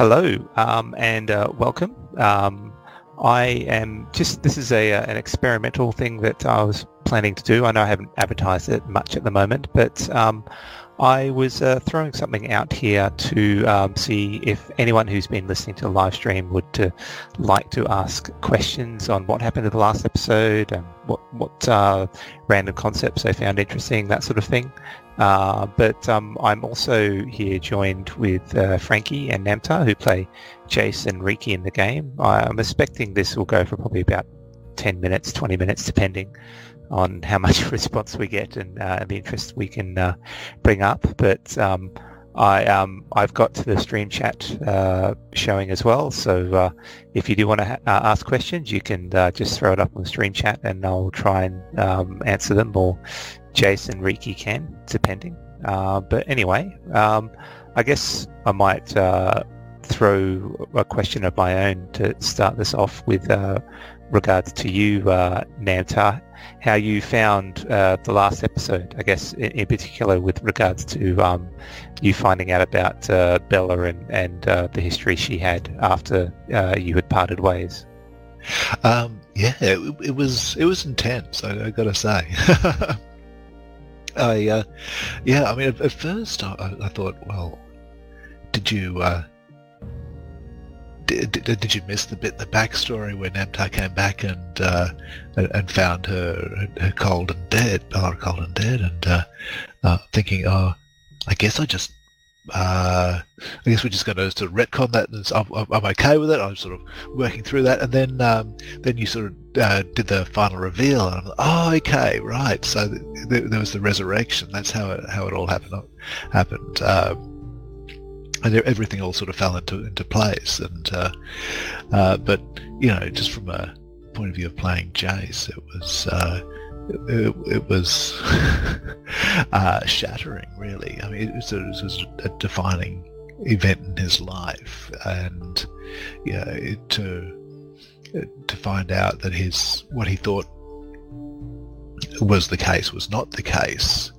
Hello, and welcome. I am just, this is an experimental thing that I was planning to do. I know I haven't advertised it much at the moment, but I was throwing something out here to see if anyone who's been listening to the live stream would like to ask questions on what happened in the last episode and what random concepts they found interesting, that sort of thing. But I'm also here joined with Frankie and Namtar, who play Jace and Riki in the game. I'm expecting this will go for probably about 10 minutes, 20 minutes, depending on how much response we get and the interest we can bring up. But I've got the stream chat showing as well. So if you do want to ask questions, you can just throw it up on the stream chat and I'll try and answer them, or Jace and Riki can, depending. But anyway, I guess I might throw a question of my own to start this off with regards to you, Namtar, how you found the last episode, I guess, in particular with regards to you finding out about Bella and the history she had after you had parted ways. Yeah, it was intense, I gotta say. At first I thought, well, did you miss the backstory where Namtar came back and found her cold and dead, and thinking, I guess we're just going to sort of retcon that, and I'm okay with it. I'm sort of working through that, and then you sort of did the final reveal, and I'm like, oh, okay, right. So there was the resurrection. That's how it all happened. And everything all sort of fell into place, and but you know, just from a point of view of playing Jace, it was shattering, really. I mean, it was a defining event in his life, and yeah, you know, to find out that what he thought was the case was not the case.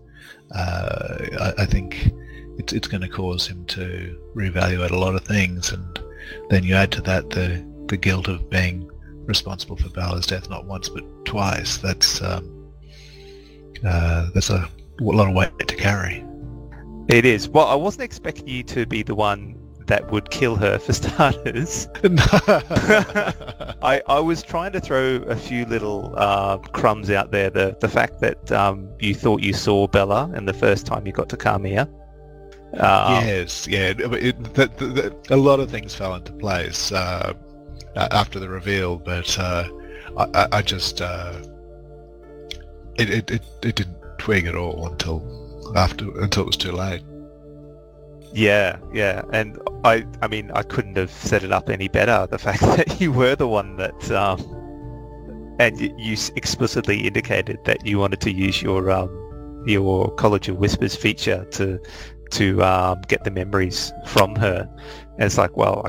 I think it's going to cause him to reevaluate a lot of things, and then you add to that the guilt of being responsible for Bella's death not once but twice. That's a lot of weight to carry. It is. Well, I wasn't expecting you to be the one that would kill her, for starters. I was trying to throw a few little crumbs out there. The fact that you thought you saw Bella, and the first time you got to Carmia. Yes, yeah. A lot of things fell into place after the reveal, but I just it didn't twig at all until it was too late. Yeah, and I mean, I couldn't have set it up any better. The fact that you were the one that, and you explicitly indicated that you wanted to use your College of Whispers feature to get the memories from her, and it's like, well,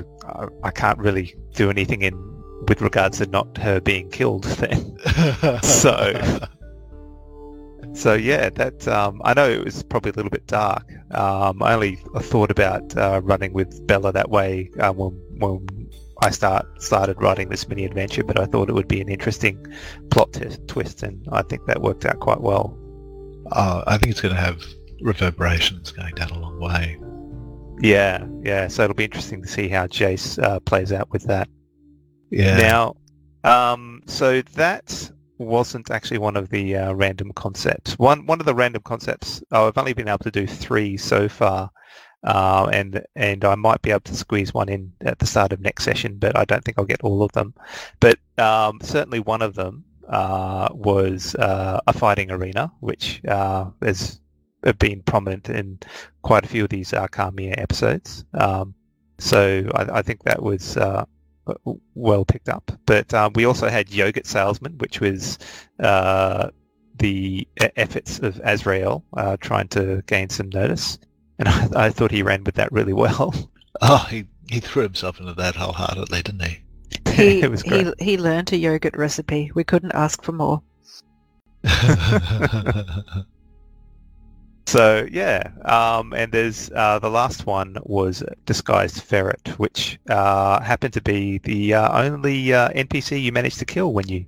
I can't really do anything with regards to not her being killed then. so yeah, that I know it was probably a little bit dark. I only thought about running with Bella that way when I started writing this mini adventure, but I thought it would be an interesting plot twist, and I think that worked out quite well. I think it's going to have reverberations going down a long way. Yeah. So it'll be interesting to see how Jace plays out with that. Yeah. Now, so that wasn't actually one of the random concepts. One of the random concepts. Oh, I've only been able to do 3 so far, and I might be able to squeeze one in at the start of next session, but I don't think I'll get all of them. But certainly one of them was a fighting arena, which is. Have been prominent in quite a few of these Carmia episodes, so I think that was well picked up. But we also had Yogurt Salesman, which was the efforts of Azrael trying to gain some notice, and I thought he ran with that really well. Oh, he threw himself into that wholeheartedly, didn't he? It was great. He learned a yogurt recipe. We couldn't ask for more. So, yeah. And there's the last one was Disguised Ferret, which happened to be the only NPC you managed to kill when you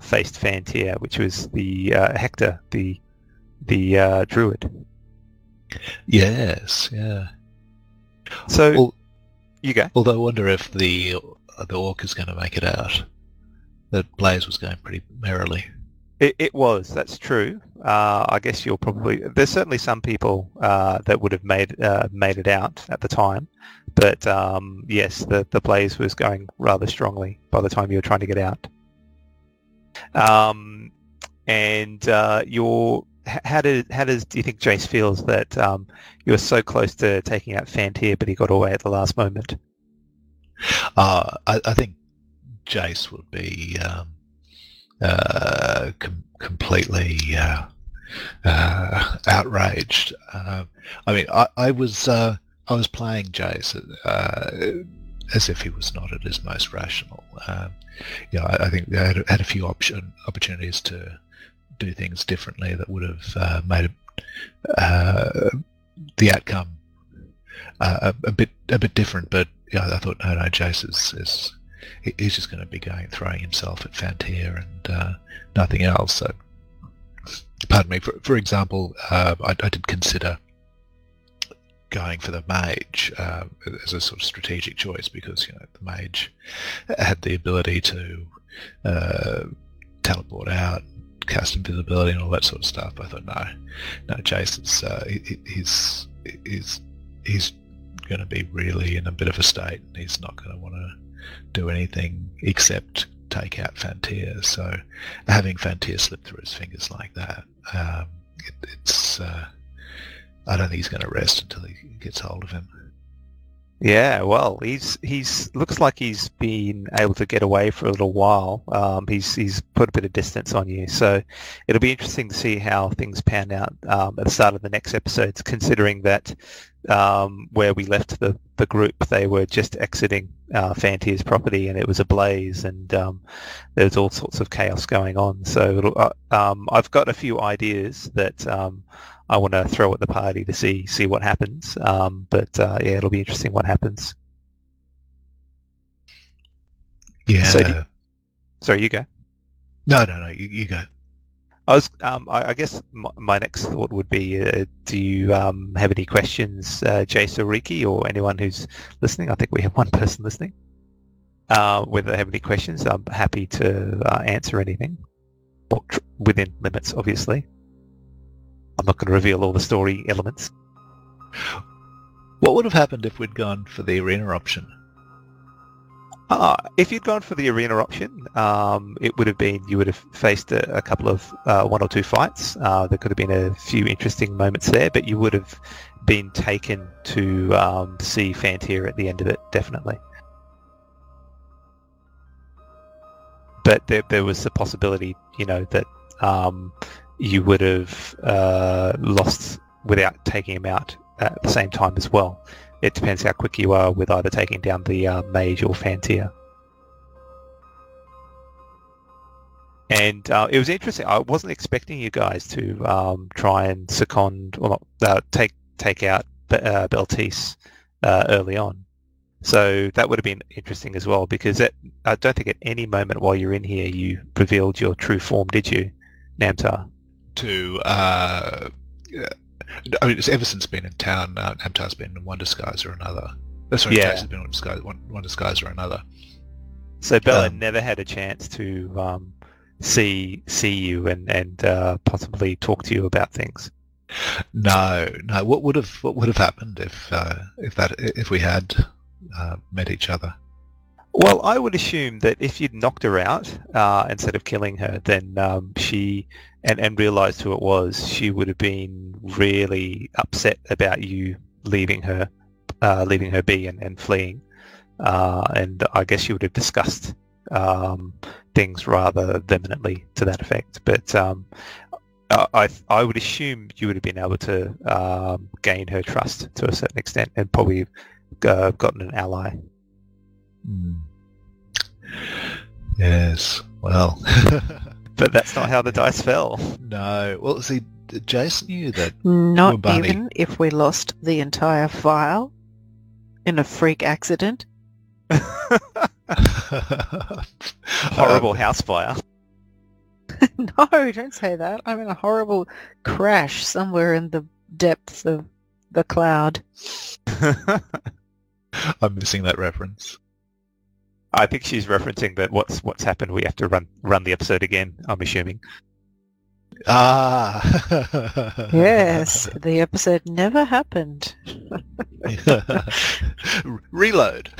faced Fantia, which was the Hector, the druid. Yes, yeah. So, you go. Although I wonder if the orc is going to make it out. The blaze was going pretty merrily. It was, that's true. I guess you'll probably... There's certainly some people that would have made it out at the time. But, yes, the blaze was going rather strongly by the time you were trying to get out. And your... How does do you think Jace feels that you were so close to taking out Fantia, but he got away at the last moment? I think Jace would be completely outraged. I mean, I was playing Jace as if he was not at his most rational. I think they had a few opportunities to do things differently that would have made the outcome a bit different. But I thought, no, Jace he's just going to be throwing himself at Fantia and nothing else. So, pardon me. For example, I did consider going for the mage as a sort of strategic choice because the mage had the ability to teleport out, cast invisibility and all that sort of stuff. I thought, no, Jason's he's going to be really in a bit of a state, and he's not going to want to do anything except take out Fantia. So having Fantia slip through his fingers like that, I don't think he's going to rest until he gets hold of him. Yeah, well, he's looks like he's been able to get away for a little while. He's put a bit of distance on you, so it'll be interesting to see how things pan out at the start of the next episodes. Considering that where we left the group, they were just exiting Fantia's property, and it was ablaze, and there was all sorts of chaos going on. So I've got a few ideas that. I want to throw at the party to see what happens. But it'll be interesting what happens. Yeah. So sorry, you go. No, you go. I was. I guess my next thought would be: do you have any questions, Jace or Riki, or anyone who's listening? I think we have one person listening. Whether they have any questions, I'm happy to answer anything, but within limits, obviously. I'm not going to reveal all the story elements. What would have happened if we'd gone for the arena option? If you'd gone for the arena option, it would have been you would have faced a couple of one or two fights. There could have been a few interesting moments there, but you would have been taken to see Fantia at the end of it, definitely. But there was the possibility, that... you would have lost without taking him out at the same time as well. It depends how quick you are with either taking down the mage or Fantia. And it was interesting. I wasn't expecting you guys to try and second or not take out Baltese early on. So that would have been interesting as well, because I don't think at any moment while you're in here you revealed your true form, did you, Namtar? It's ever since been in town, Namtar's been in one disguise or another. Chase has been in one disguise or another. So Bella never had a chance to see you and possibly talk to you about things. No. What would have happened if we had met each other? Well, I would assume that if you'd knocked her out instead of killing her, then she and realised who it was, she would have been really upset about you leaving her be and fleeing. And I guess she would have discussed things rather vehemently to that effect. But I would assume you would have been able to gain her trust to a certain extent and probably gotten an ally. Yes, well. But that's not how the dice fell. No. Well, see, Jace knew that. Not Wabani. Even if we lost the entire file in a freak accident. Horrible house fire. No, don't say that. I'm in a horrible crash somewhere in the depths of the cloud. I'm missing that reference. I think she's referencing that what's happened. We have to run the episode again, I'm assuming. Ah. Yes, the episode never happened. Reload.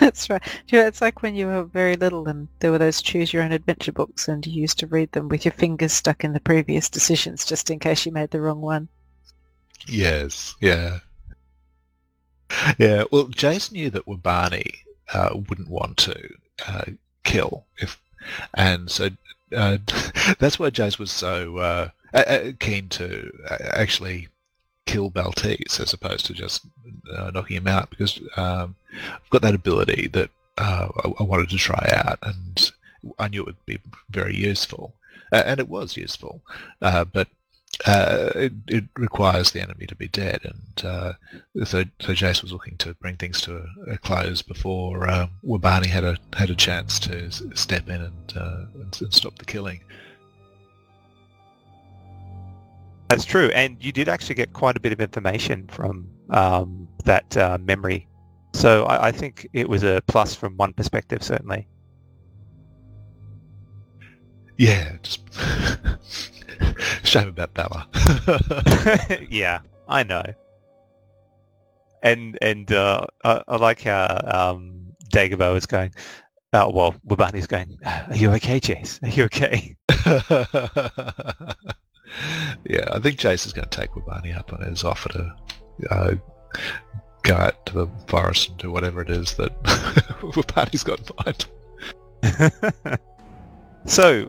That's right. You know, it's like when you were very little and there were those choose-your-own-adventure books and you used to read them with your fingers stuck in the previous decisions just in case you made the wrong one. Yes, yeah. Yeah, well, Jace knew that Wabani wouldn't want to kill. And so that's why Jace was so keen to actually kill Baltese as opposed to just knocking him out, because I've got that ability that I wanted to try out and I knew it would be very useful. And it was useful, but it requires the enemy to be dead, and so Jace was looking to bring things to a close before Wabani had a chance to step in and stop the killing. That's true, and you did actually get quite a bit of information from that memory, so I think it was a plus from one perspective, certainly. Yeah, just shame about Bella. Yeah, I know. And I like how Dagobah is going, Wabani's going, "Are you okay, Jace? Are you okay?" Yeah, I think Jace is going to take Wabani up on his offer to go out to the forest and do whatever it is that Wabani's got in mind. So,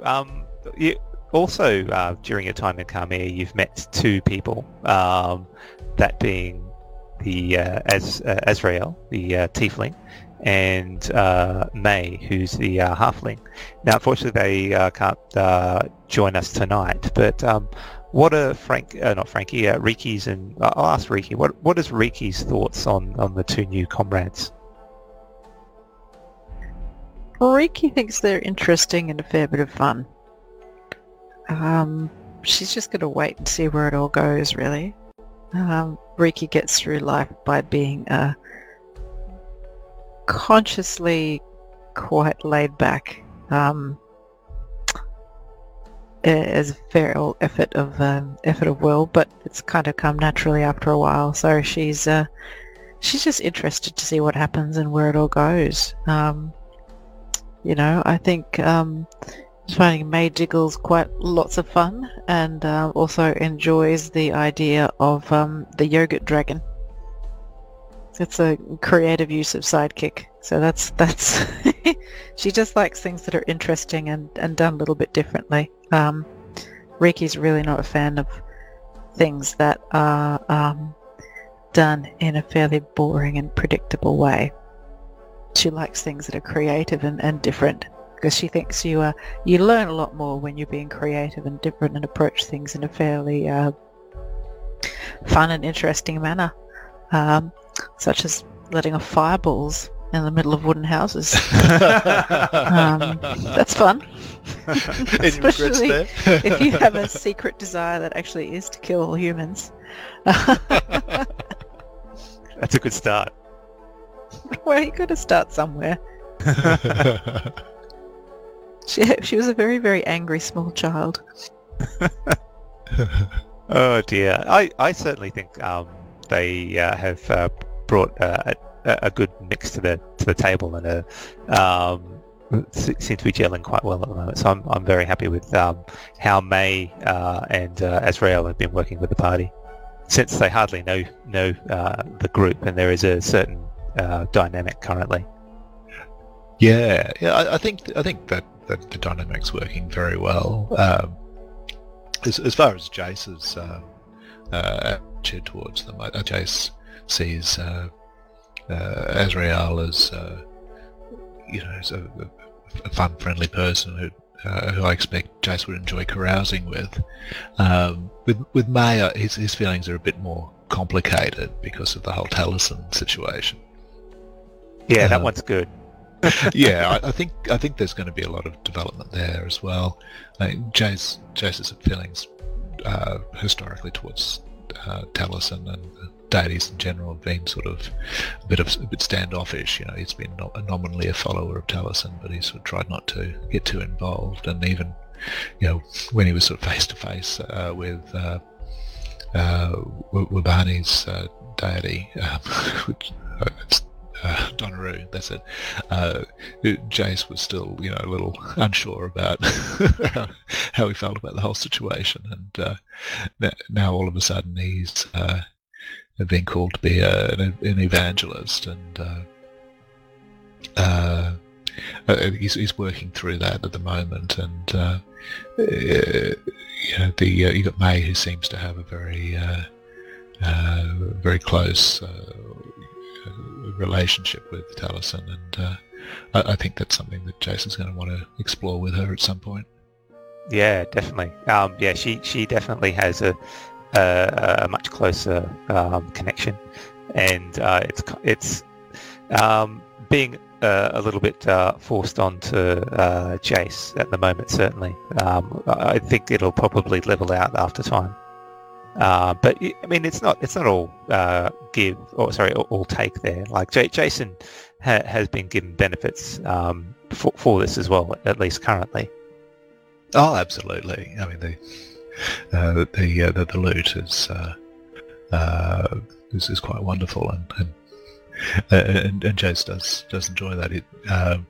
you also during your time in Carmia, you've met two people, that being the Azrael, the tiefling, and May, who's the halfling. Now, unfortunately, they can't join us tonight, but what are Riki's, and I'll ask Riki, what is Riki's thoughts on the two new comrades? Riki thinks they're interesting and a fair bit of fun. She's just going to wait and see where it all goes, really. Riki gets through life by being a consciously quite laid back, as a fair old effort of will, but it's kind of come naturally after a while. So she's just interested to see what happens and where it all goes. You know, I think finding May Diggle's quite lots of fun, and also enjoys the idea of the yogurt dragon. It's a creative use of sidekick. So that's she just likes things that are interesting and done a little bit differently. Riki's really not a fan of things that are done in a fairly boring and predictable way. She likes things that are creative and different, because she thinks you learn a lot more when you're being creative and different and approach things in a fairly fun and interesting manner. Such as letting off fireballs in the middle of wooden houses. That's fun. Especially if you have a secret desire that actually is to kill all humans. That's a good start. Well, you got to start somewhere. She was a very, very angry small child. Oh dear. I certainly think they have brought a good mix to the table, and seem to be gelling quite well at the moment. So I'm very happy with how May and Azrael have been working with the party, since they hardly know the group, and there is a certain dynamic currently. Yeah. I think that the dynamic's working very well. As far as Jace's attitude towards them, Jace sees Azrael as a fun, friendly person who who I expect Jace would enjoy carousing with. With Maya, his feelings are a bit more complicated because of the whole Taliesin situation. Yeah, that one's good. Yeah, I think there's going to be a lot of development there as well. Jace's feelings historically towards Taliesin and deities in general have been sort of a bit standoffish. You know, he's been nominally a follower of Taliesin, but he's sort of tried not to get too involved. And even, you know, when he was sort of face to face with Wabani's deity, which. Donneroo, that's it. Jace was still, you know, a little unsure about how he felt about the whole situation, and now all of a sudden he's been called to be an evangelist, and he's working through that at the moment. And you know, you got May, who seems to have a very close relationship with Taliesin, and I think that's something that Jason's going to want to explore with her at some point. Yeah, definitely. Yeah, she definitely has a much closer connection, and it's being a little bit forced onto Jace at the moment. Certainly, I think it'll probably level out after time. But I mean, it's not all all take there. Like Jason has been given benefits for this as well, at least currently. Oh, absolutely. I mean, the loot is quite wonderful, and Jace does enjoy that. I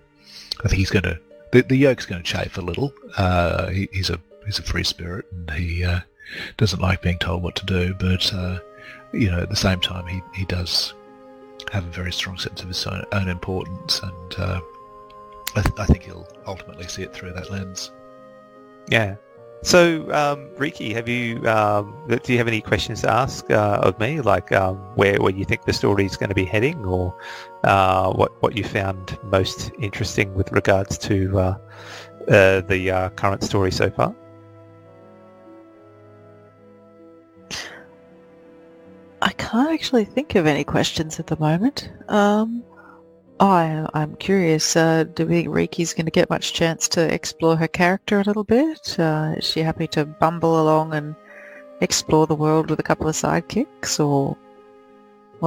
think he's going to the yoke's going to chafe a little. He's a free spirit, and he. Doesn't like being told what to do, but you know, at the same time, he does have a very strong sense of his own importance, and I think he'll ultimately see it through that lens. Yeah. So, Riki, do you have any questions to ask of me, like where you think the story is going to be heading, or what you found most interesting with regards to the current story so far? I can't actually think of any questions at the moment. I'm curious. Do we think Riki's going to get much chance to explore her character a little bit? Is she happy to bumble along and explore the world with a couple of sidekicks, or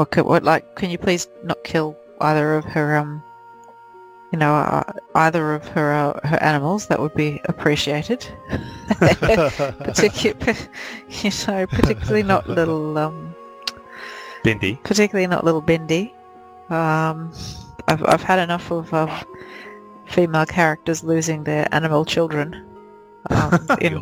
can you please not kill either of her? You know, either of her animals, that would be appreciated. Particularly not little. Bindi. Particularly not little Bindi. I've had enough of female characters losing their animal children. In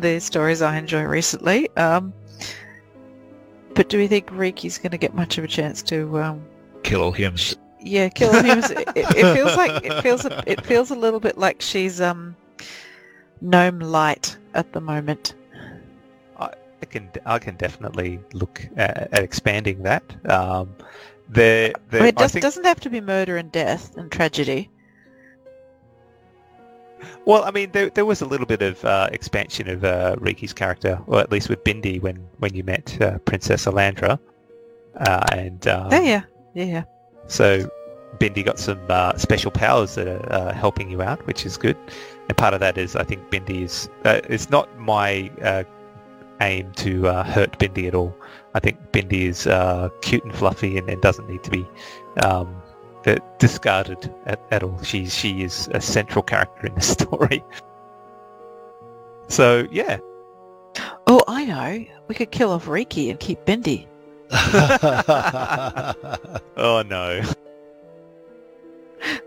the stories I enjoy recently. But do we think Riki's going to get much of a chance to kill all humans? Yeah, kill all humans. It feels a little bit like she's gnome light at the moment. I can definitely look at expanding that. I mean, I think doesn't have to be murder and death and tragedy. Well, I mean, there was a little bit of expansion of Riki's character, or at least with Bindi when you met Princess Alandra, and yeah. So Bindi got some special powers that are helping you out, which is good. And part of that is, I think, Bindi is. It's not my. Aim to hurt Bindi at all. I think Bindi is cute and fluffy and doesn't need to be discarded at all. She is a central character in the story. So, yeah. Oh, I know. We could kill off Riki and keep Bindi. Oh, no.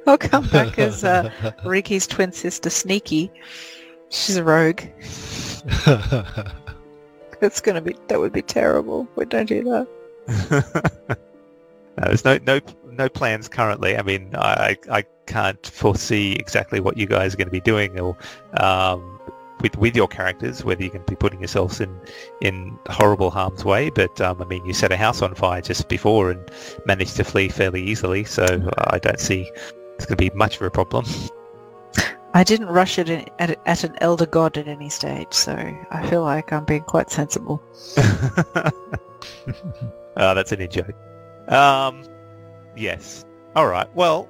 I'll come back as Riki's twin sister, Sneaky. She's a rogue. That would be terrible. We don't do that. No, there's no plans currently. I mean, I can't foresee exactly what you guys are going to be doing or with your characters, whether you're going to be putting yourselves in horrible harm's way. But I mean, you set a house on fire just before and managed to flee fairly easily. So I don't see it's going to be much of a problem. I didn't rush it at an elder god at any stage, so I feel like I'm being quite sensible. That's an in-joke. Yes. All right. Well,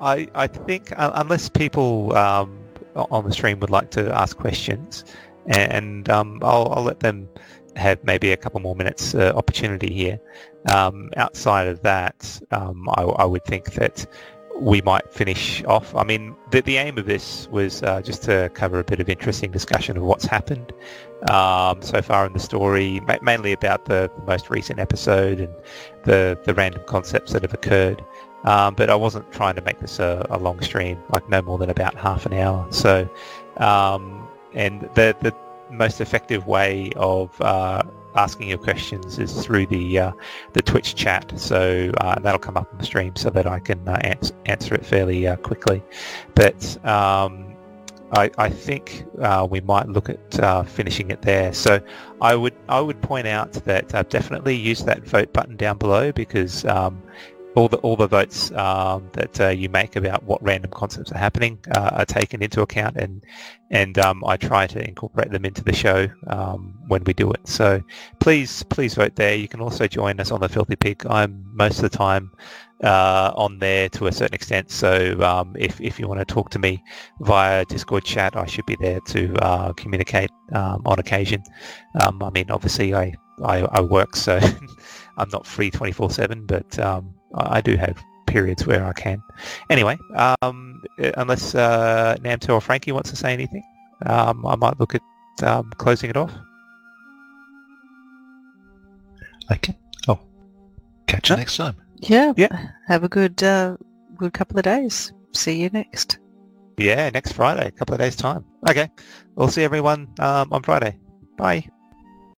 I think unless people on the stream would like to ask questions, and I'll let them have maybe a couple more minutes opportunity here. Outside of that, I would think that we might finish off. I mean, the aim of this was just to cover a bit of interesting discussion of what's happened so far in the story, mainly about the most recent episode and the random concepts that have occurred. But I wasn't trying to make this a long stream, like no more than about half an hour. So, and the most effective way of asking your questions is through the Twitch chat, so that'll come up on the stream so that I can answer it fairly quickly. But I think we might look at finishing it there. So I would point out that definitely use that vote button down below, because all the votes that you make about what random concepts are happening are taken into account, and I try to incorporate them into the show when we do it. So please vote there. You can also join us on the Filthy Peak. I'm most of the time on there to a certain extent. So if you want to talk to me via Discord chat, I should be there to communicate on occasion. I mean, obviously I work, so I'm not free 24/7, but I do have periods where I can. Anyway, unless Namtar or Frankie wants to say anything, I might look at closing it off. Okay. Oh, catch you next time. Yeah. Have a good couple of days. See you next. Yeah, next Friday, a couple of days' time. Okay. We'll see everyone on Friday. Bye.